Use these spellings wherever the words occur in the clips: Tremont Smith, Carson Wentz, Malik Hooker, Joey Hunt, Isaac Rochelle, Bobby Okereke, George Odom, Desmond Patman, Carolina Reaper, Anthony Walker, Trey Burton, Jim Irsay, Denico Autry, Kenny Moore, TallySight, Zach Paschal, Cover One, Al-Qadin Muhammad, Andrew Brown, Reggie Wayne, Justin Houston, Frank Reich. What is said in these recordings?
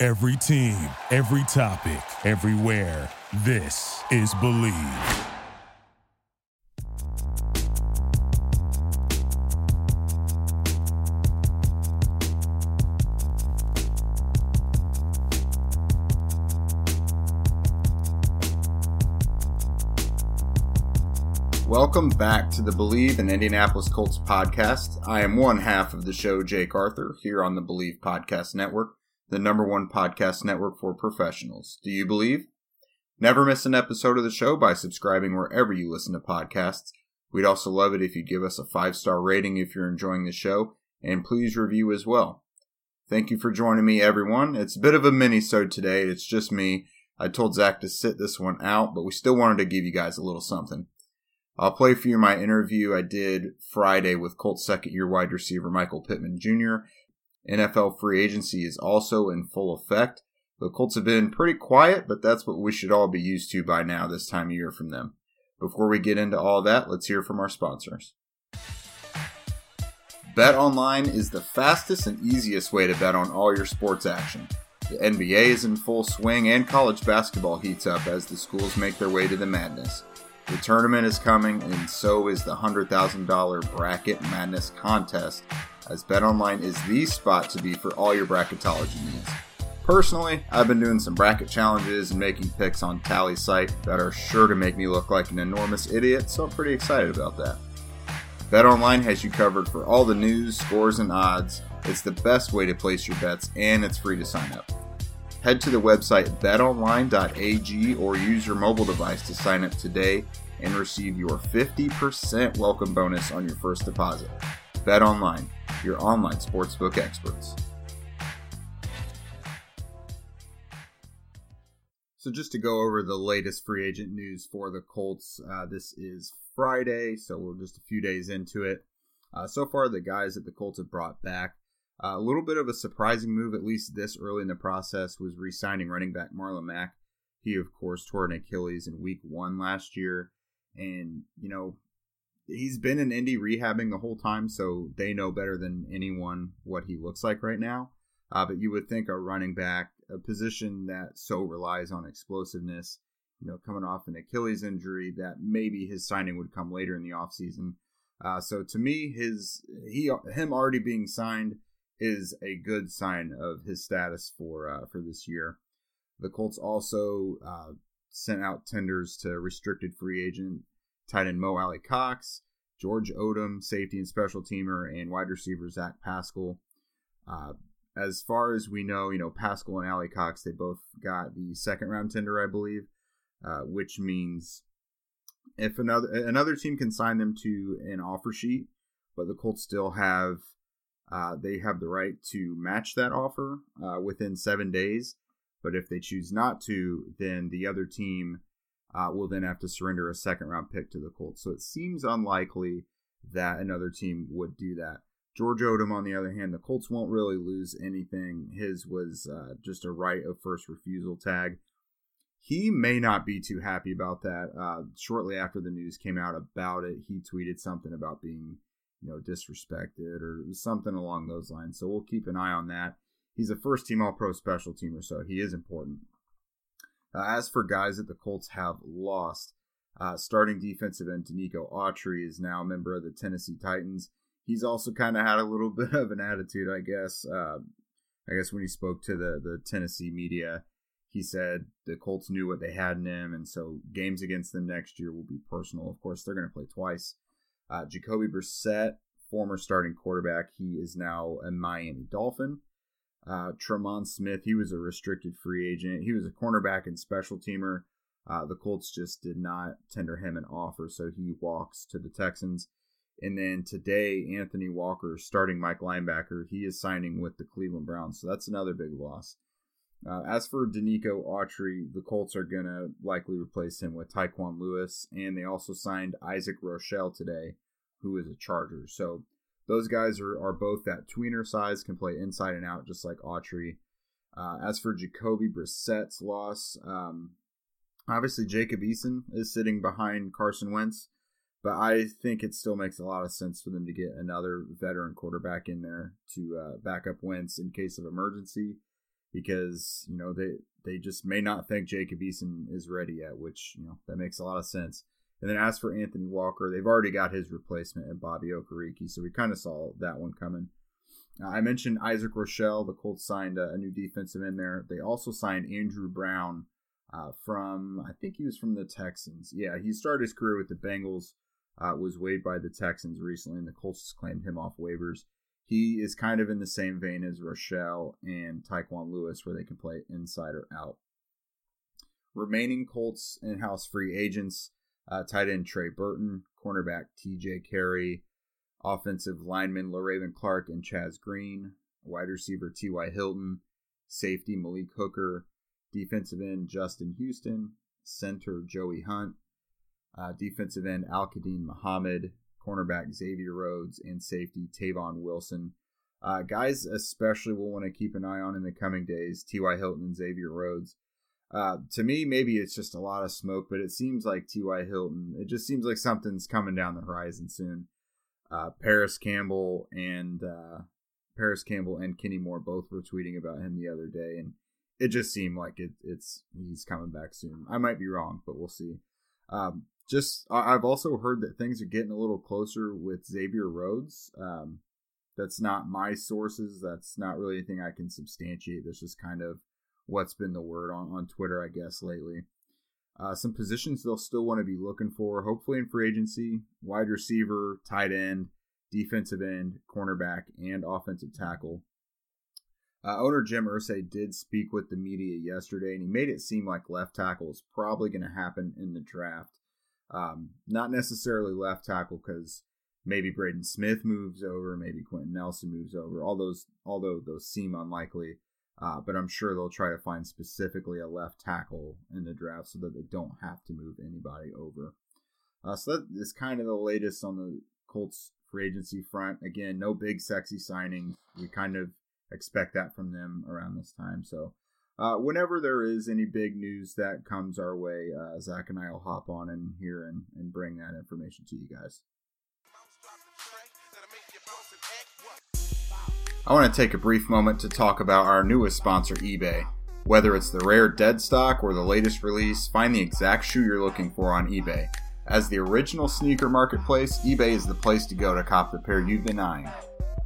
Every team, every topic, everywhere. This is Believe. Welcome back to the Believe in Indianapolis Colts podcast. I am one half of the show, Jake Arthur, here on the Believe Podcast Network, the number one podcast network for professionals. Do you believe? Never miss an episode of the show by subscribing wherever you listen to podcasts. We'd also love it if you give us a 5-star rating if you're enjoying the show, and please review as well. Thank you for joining me, everyone. It's a bit of a mini-sode today. It's just me. I told Zach to sit this one out, but we still wanted to give you guys a little something. I'll play for you my interview I did Friday with Colts second-year wide receiver Michael Pittman Jr. NFL free agency is also in full effect. The Colts have been pretty quiet, but that's what we should all be used to by now this time of year from them. Before we get into all that, let's hear from our sponsors. BetOnline is the fastest and easiest way to bet on all your sports action. The NBA is in full swing and college basketball heats up as the schools make their way to the madness. The tournament is coming, and so is the $100,000 Bracket Madness Contest, as BetOnline is the spot to be for all your bracketology needs. Personally, I've been doing some bracket challenges and making picks on TallySight that are sure to make me look like an enormous idiot, so I'm pretty excited about that. BetOnline has you covered for all the news, scores, and odds. It's the best way to place your bets, and it's free to sign up. Head to the website betonline.ag or use your mobile device to sign up today and receive your 50% welcome bonus on your first deposit. BetOnline, your online sportsbook experts. So just to go over the latest free agent news for the Colts, this is Friday, so we're just a few days into it. So far, the guys that the Colts have brought back, a little bit of a surprising move, at least this early in the process, was re-signing running back Marlon Mack. He, of course, tore an Achilles in week one last year. And, you know, he's been in Indy rehabbing the whole time, so they know better than anyone what he looks like right now. But you would think a running back, a position that so relies on explosiveness, you know, coming off an Achilles injury, that maybe his signing would come later in the offseason. So to me, him already being signed is a good sign of his status for this year. The Colts also sent out tenders to restricted free agent tight end Mo Ali Cox, George Odom, safety and special teamer, and wide receiver Zach Paschal. As far as we know, you know, Paschal and Ali Cox, they both got the second-round tender, I believe, which means if another team can sign them to an offer sheet, but the Colts still have they have the right to match that offer within 7 days, but if they choose not to, then the other team will then have to surrender a second-round pick to the Colts. So it seems unlikely that another team would do that. George Odom, on the other hand, the Colts won't really lose anything. His was just a right of first refusal tag. He may not be too happy about that. Shortly after the news came out about it, he tweeted something about being, you know, disrespected or something along those lines. So we'll keep an eye on that. He's a first-team All-Pro special teamer, so he is important. As for guys that the Colts have lost, starting defensive end Denico Autry is now a member of the Tennessee Titans. He's also kind of had a little bit of an attitude, I guess. I guess when he spoke to the Tennessee media, he said the Colts knew what they had in him, and so games against them next year will be personal. Of course, they're going to play twice. Jacoby Brissett, former starting quarterback, he is now a Miami Dolphin. Tremont Smith, he was a restricted free agent. He was a cornerback and special teamer. The Colts just did not tender him an offer, so he walks to the Texans. And then today, Anthony Walker, starting Mike linebacker, he is signing with the Cleveland Browns, so that's another big loss. As for Denico Autry, the Colts are going to likely replace him with Tyquan Lewis, and they also signed Isaac Rochelle today, who is a Charger. So those guys are both that tweener size, can play inside and out just like Autry. As for Jacoby Brissett's loss, obviously Jacob Eason is sitting behind Carson Wentz, but I think it still makes a lot of sense for them to get another veteran quarterback in there to back up Wentz in case of emergency. Because, you know, they just may not think Jacob Eason is ready yet, which, you know, that makes a lot of sense. And then as for Anthony Walker, they've already got his replacement in Bobby Okereke, so we kind of saw that one coming. I mentioned Isaac Rochelle. The Colts signed a new defensive end there. They also signed Andrew Brown from, I think he was from the Texans. Yeah, he started his career with the Bengals, was waived by the Texans recently, and the Colts claimed him off waivers. He is kind of in the same vein as Rochelle and Tyquan Lewis, where they can play inside or out. Remaining Colts in-house free agents, tight end Trey Burton, cornerback T.J. Carey, offensive lineman LaRaven Clark and Chaz Green, wide receiver T.Y. Hilton, safety Malik Hooker, defensive end Justin Houston, center Joey Hunt, defensive end Al-Qadin Muhammad, cornerback Xavier Rhodes, and safety Tavon Wilson. Guys especially will want to keep an eye on in the coming days, T.Y. Hilton and Xavier Rhodes. To me, maybe it's just a lot of smoke, but it seems like T.Y. Hilton, it just seems like something's coming down the horizon soon. Paris Campbell and Kenny Moore both were tweeting about him the other day, and it just seemed like he's coming back soon. I might be wrong, but we'll see. I've also heard that things are getting a little closer with Xavier Rhodes. That's not my sources. That's not really anything I can substantiate. That's just kind of what's been the word on Twitter, I guess, lately. Some positions they'll still want to be looking for, hopefully in free agency: wide receiver, tight end, defensive end, cornerback, and offensive tackle. Owner Jim Irsay did speak with the media yesterday, and he made it seem like left tackle is probably going to happen in the draft. Not necessarily left tackle, because maybe Braden Smith moves over, maybe Quentin Nelson moves over. Although those seem unlikely, but I'm sure they'll try to find specifically a left tackle in the draft so that they don't have to move anybody over. So that is kind of the latest on the Colts free agency front. Again, no big sexy signings. We kind of expect that from them around this time. So whenever there is any big news that comes our way, Zach and I will hop on in here and bring that information to you guys. I want to take a brief moment to talk about our newest sponsor, eBay. Whether it's the rare dead stock or the latest release, find the exact shoe you're looking for on eBay. As the original sneaker marketplace, eBay is the place to go to cop the pair you've been eyeing.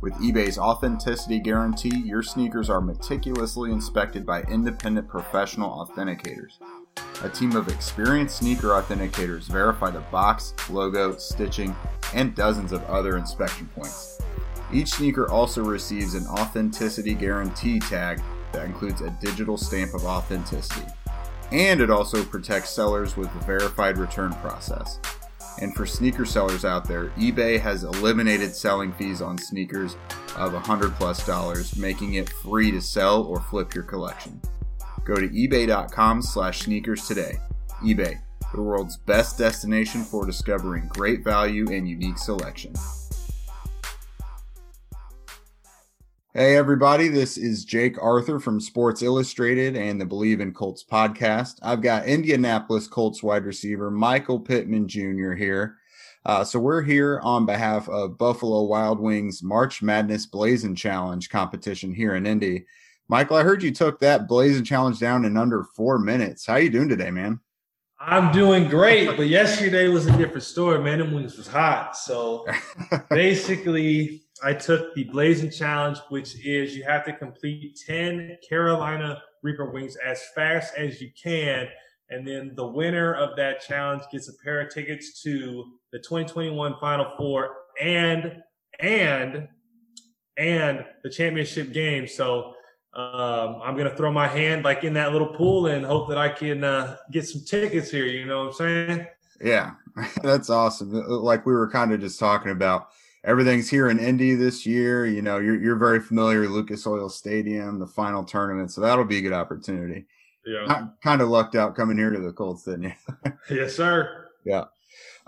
With eBay's authenticity guarantee, your sneakers are meticulously inspected by independent professional authenticators. A team of experienced sneaker authenticators verify the box, logo, stitching, and dozens of other inspection points. Each sneaker also receives an authenticity guarantee tag that includes a digital stamp of authenticity. And it also protects sellers with the verified return process. And for sneaker sellers out there, eBay has eliminated selling fees on sneakers of $100+, making it free to sell or flip your collection. Go to ebay.com/sneakers today. eBay, the world's best destination for discovering great value and unique selection. Hey everybody, this is Jake Arthur from Sports Illustrated and the Believe in Colts podcast. I've got Indianapolis Colts wide receiver Michael Pittman Jr. here. So we're here on behalf of Buffalo Wild Wings March Madness Blazin' Challenge competition here in Indy. Michael, I heard you took that Blazin' Challenge down in under 4 minutes. How you doing today, man? I'm doing great, but yesterday was a different story, man. Them wings was hot. So basically, I took the Blazin' Challenge, which is you have to complete 10 Carolina Reaper wings as fast as you can, and then the winner of that challenge gets a pair of tickets to the 2021 Final Four and the championship game. So I'm going to throw my hand like in that little pool and hope that I can get some tickets here, you know what I'm saying? Yeah, that's awesome. Like we were kind of just talking about, everything's here in Indy this year. You know, you're very familiar with Lucas Oil Stadium, the final tournament. So that'll be a good opportunity. Yeah. I kind of lucked out coming here to the Colts, didn't you? Yes, sir. Yeah.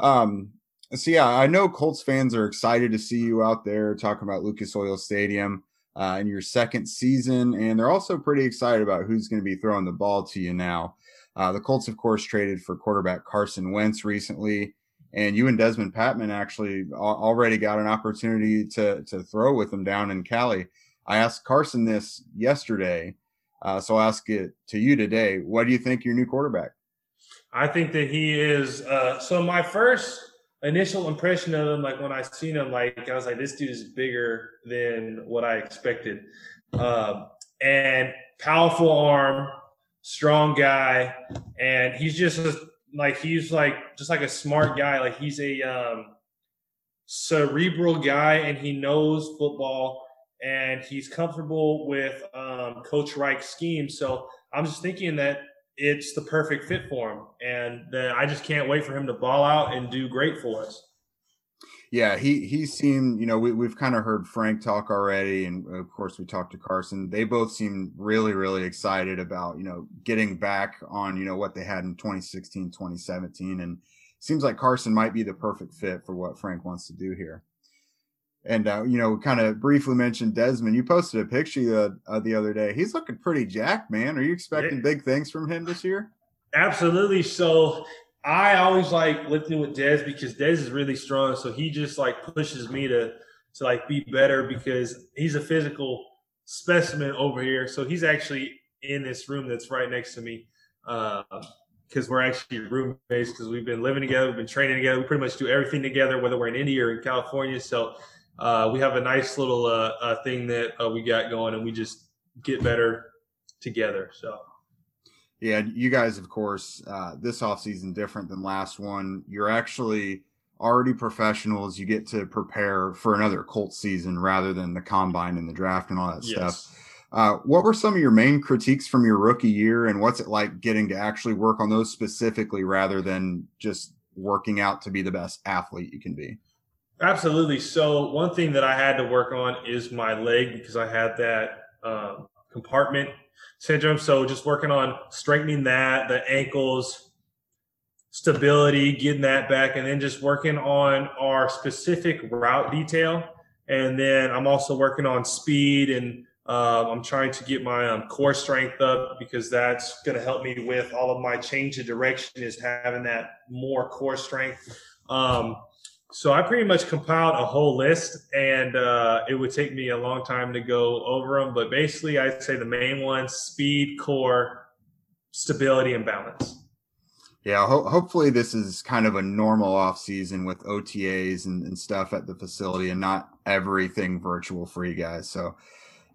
So, yeah, I know Colts fans are excited to see you out there talking about Lucas Oil Stadium in your second season. And they're also pretty excited about who's going to be throwing the ball to you now. The Colts, of course, traded for quarterback Carson Wentz recently. And you and Desmond Patman actually already got an opportunity to throw with them down in Cali. I asked Carson this yesterday, so I'll ask it to you today. What do you think your new quarterback? I think that he is so my first initial impression of him, like when I seen him, like I was like, this dude is bigger than what I expected. And powerful arm, strong guy, and he's just – like he's like just like a smart guy. Like he's a cerebral guy, and he knows football, and he's comfortable with Coach Reich's scheme. So I'm just thinking that it's the perfect fit for him, and that I just can't wait for him to ball out and do great for us. Yeah, he seemed, you know, we've kind of heard Frank talk already, and of course we talked to Carson. They both seem really excited about, you know, getting back on, you know, what they had in 2016, 2017, and seems like Carson might be the perfect fit for what Frank wants to do here. And you know, kind of briefly mentioned Desmond. You posted a picture the other day. He's looking pretty jacked, man. Are you expecting big things from him this year? Absolutely. So I always like lifting with Dez because Dez is really strong. So he just like pushes me to like be better because he's a physical specimen over here. So he's actually in this room that's right next to me because we're actually roommates because we've been living together. We've been training together. We pretty much do everything together, whether we're in India or in California. So we have a nice little thing that we got going, and we just get better together. So. Yeah, you guys, of course, this offseason different than last one. You're actually already professionals. You get to prepare for another Colts season rather than the combine and the draft and all that stuff. What were some of your main critiques from your rookie year, and what's it like getting to actually work on those specifically rather than just working out to be the best athlete you can be? Absolutely. So one thing that I had to work on is my leg because I had that compartment syndrome. So just working on strengthening that, the ankles, stability, getting that back, and then just working on our specific route detail. And then I'm also working on speed, and I'm trying to get my core strength up because that's going to help me with all of my change of direction, is having that more core strength. So I pretty much compiled a whole list, and it would take me a long time to go over them. But basically, I'd say the main ones: speed, core, stability, and balance. Yeah, hopefully this is kind of a normal off season with OTAs and stuff at the facility, and not everything virtual for you guys. So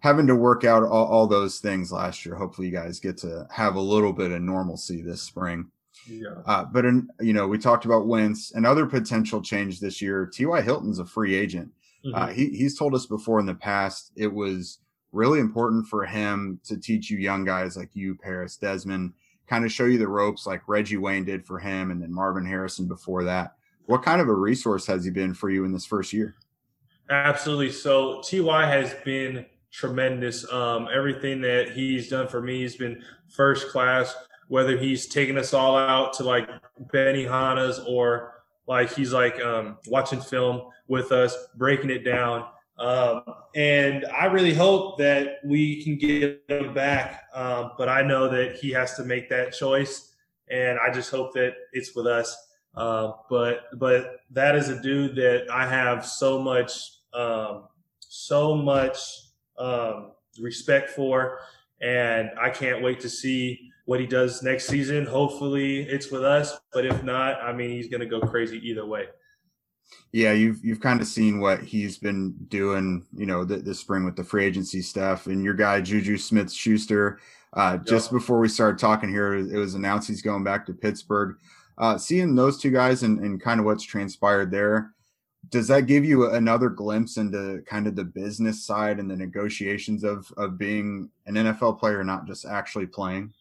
having to work out all those things last year, hopefully you guys get to have a little bit of normalcy this spring. Yeah. But, you know, we talked about Wentz. Another potential change this year, T.Y. Hilton's a free agent. Mm-hmm. He's told us before in the past it was really important for him to teach you young guys like you, Paris, Desmond, kind of show you the ropes like Reggie Wayne did for him and then Marvin Harrison before that. What kind of a resource has he been for you in this first year? Absolutely. So T.Y. has been tremendous. Everything that he's done for me has been first class. Whether he's taking us all out to like Benihana's or like he's like watching film with us, breaking it down. And I really hope that we can get him back. But I know that he has to make that choice, and I just hope that it's with us. But that is a dude that I have so much respect for, and I can't wait to see what he does next season. Hopefully it's with us, but if not, I mean, he's going to go crazy either way. Yeah, you've kind of seen what he's been doing, you know, this spring with the free agency stuff. And your guy, Juju Smith-Schuster, just before we started talking here, it was announced he's going back to Pittsburgh. Seeing those two guys and kind of what's transpired there, does that give you another glimpse into kind of the business side and the negotiations of being an NFL player, not just actually playing?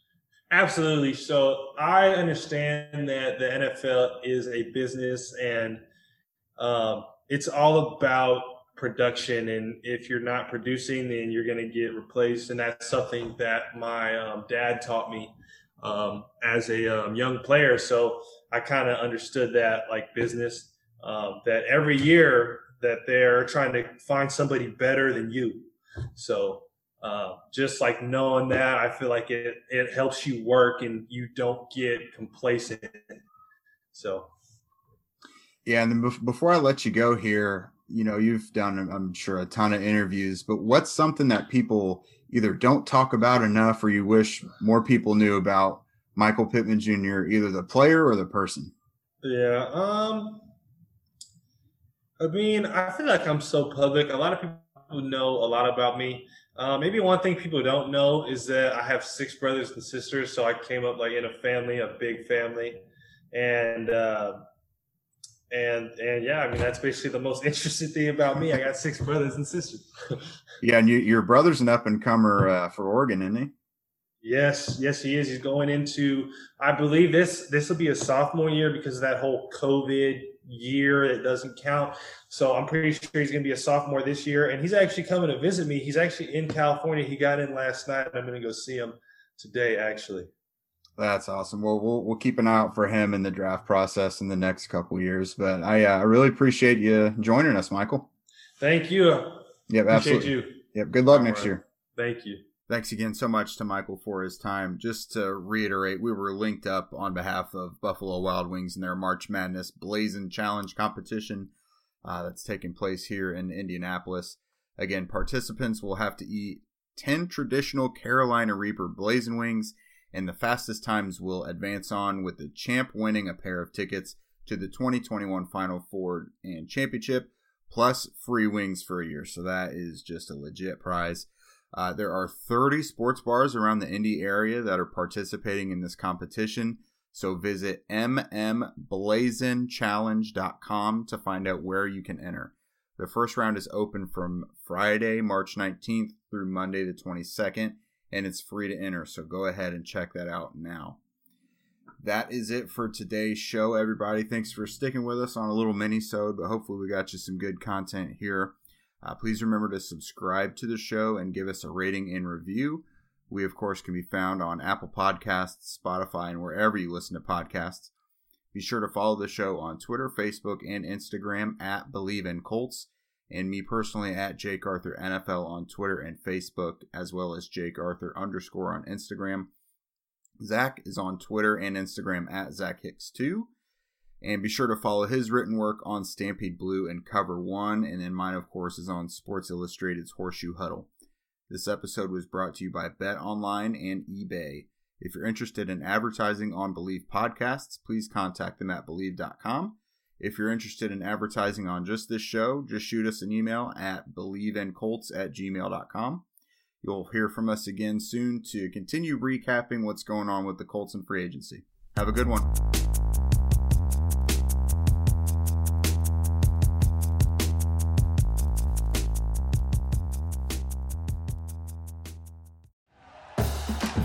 Absolutely. So I understand that the NFL is a business, and it's all about production. And if you're not producing, then you're going to get replaced. And that's something that my dad taught me as a young player. So I kind of understood that, like, business, that every year that they're trying to find somebody better than you. So just like knowing that, I feel like it helps you work and you don't get complacent. So. Yeah. And then before I let you go here, you know, you've done, I'm sure, a ton of interviews, but what's something that people either don't talk about enough or you wish more people knew about Michael Pittman Jr., either the player or the person? Yeah. I mean, I feel like I'm so public. A lot of people know a lot about me. Maybe one thing people don't know is that I have 6 brothers and sisters. So I came up like in a family, a big family. And yeah, I mean, that's basically the most interesting thing about me. I got 6 brothers and sisters. Yeah, and your brother's an up-and-comer for Oregon, isn't he? Yes, he is. He's going into, I believe this will be a sophomore year because of that whole COVID year. It doesn't count. So I'm pretty sure he's going to be a sophomore this year. And he's actually coming to visit me. He's actually in California. He got in last night. I'm going to go see him today, actually. That's awesome. Well, we'll keep an eye out for him in the draft process in the next couple of years. But I really appreciate you joining us, Michael. Thank you. Yep, absolutely. Appreciate you. Yep, good luck next year. Thank you. Thanks again so much to Michael for his time. Just to reiterate, we were linked up on behalf of Buffalo Wild Wings in their March Madness Blazin' Challenge competition that's taking place here in Indianapolis. Again, participants will have to eat 10 traditional Carolina Reaper Blazin' wings, and the fastest times will advance on with the champ winning a pair of tickets to the 2021 Final Four and Championship, plus free wings for a year. So that is just a legit prize. There are 30 sports bars around the Indy area that are participating in this competition. So visit mmblazinchallenge.com to find out where you can enter. The first round is open from Friday, March 19th through Monday the 22nd. And it's free to enter, so go ahead and check that out now. That is it for today's show, everybody. Thanks for sticking with us on a little mini-sode, but hopefully we got you some good content here. Please remember to subscribe to the show and give us a rating and review. We, of course, can be found on Apple Podcasts, Spotify, and wherever you listen to podcasts. Be sure to follow the show on Twitter, Facebook, and Instagram at BelieveInColts. And me personally at Jake Arthur NFL on Twitter and Facebook, as well as Jake Arthur _ on Instagram. Zach is on Twitter and Instagram at Zach Hicks2. And be sure to follow his written work on Stampede Blue and Cover One. And then mine, of course, is on Sports Illustrated's Horseshoe Huddle. This episode was brought to you by BetOnline and eBay. If you're interested in advertising on Believe Podcasts, please contact them at Believe.com. If you're interested in advertising on just this show, just shoot us an email at believeincolts@gmail.com. You'll hear from us again soon to continue recapping what's going on with the Colts and free agency. Have a good one.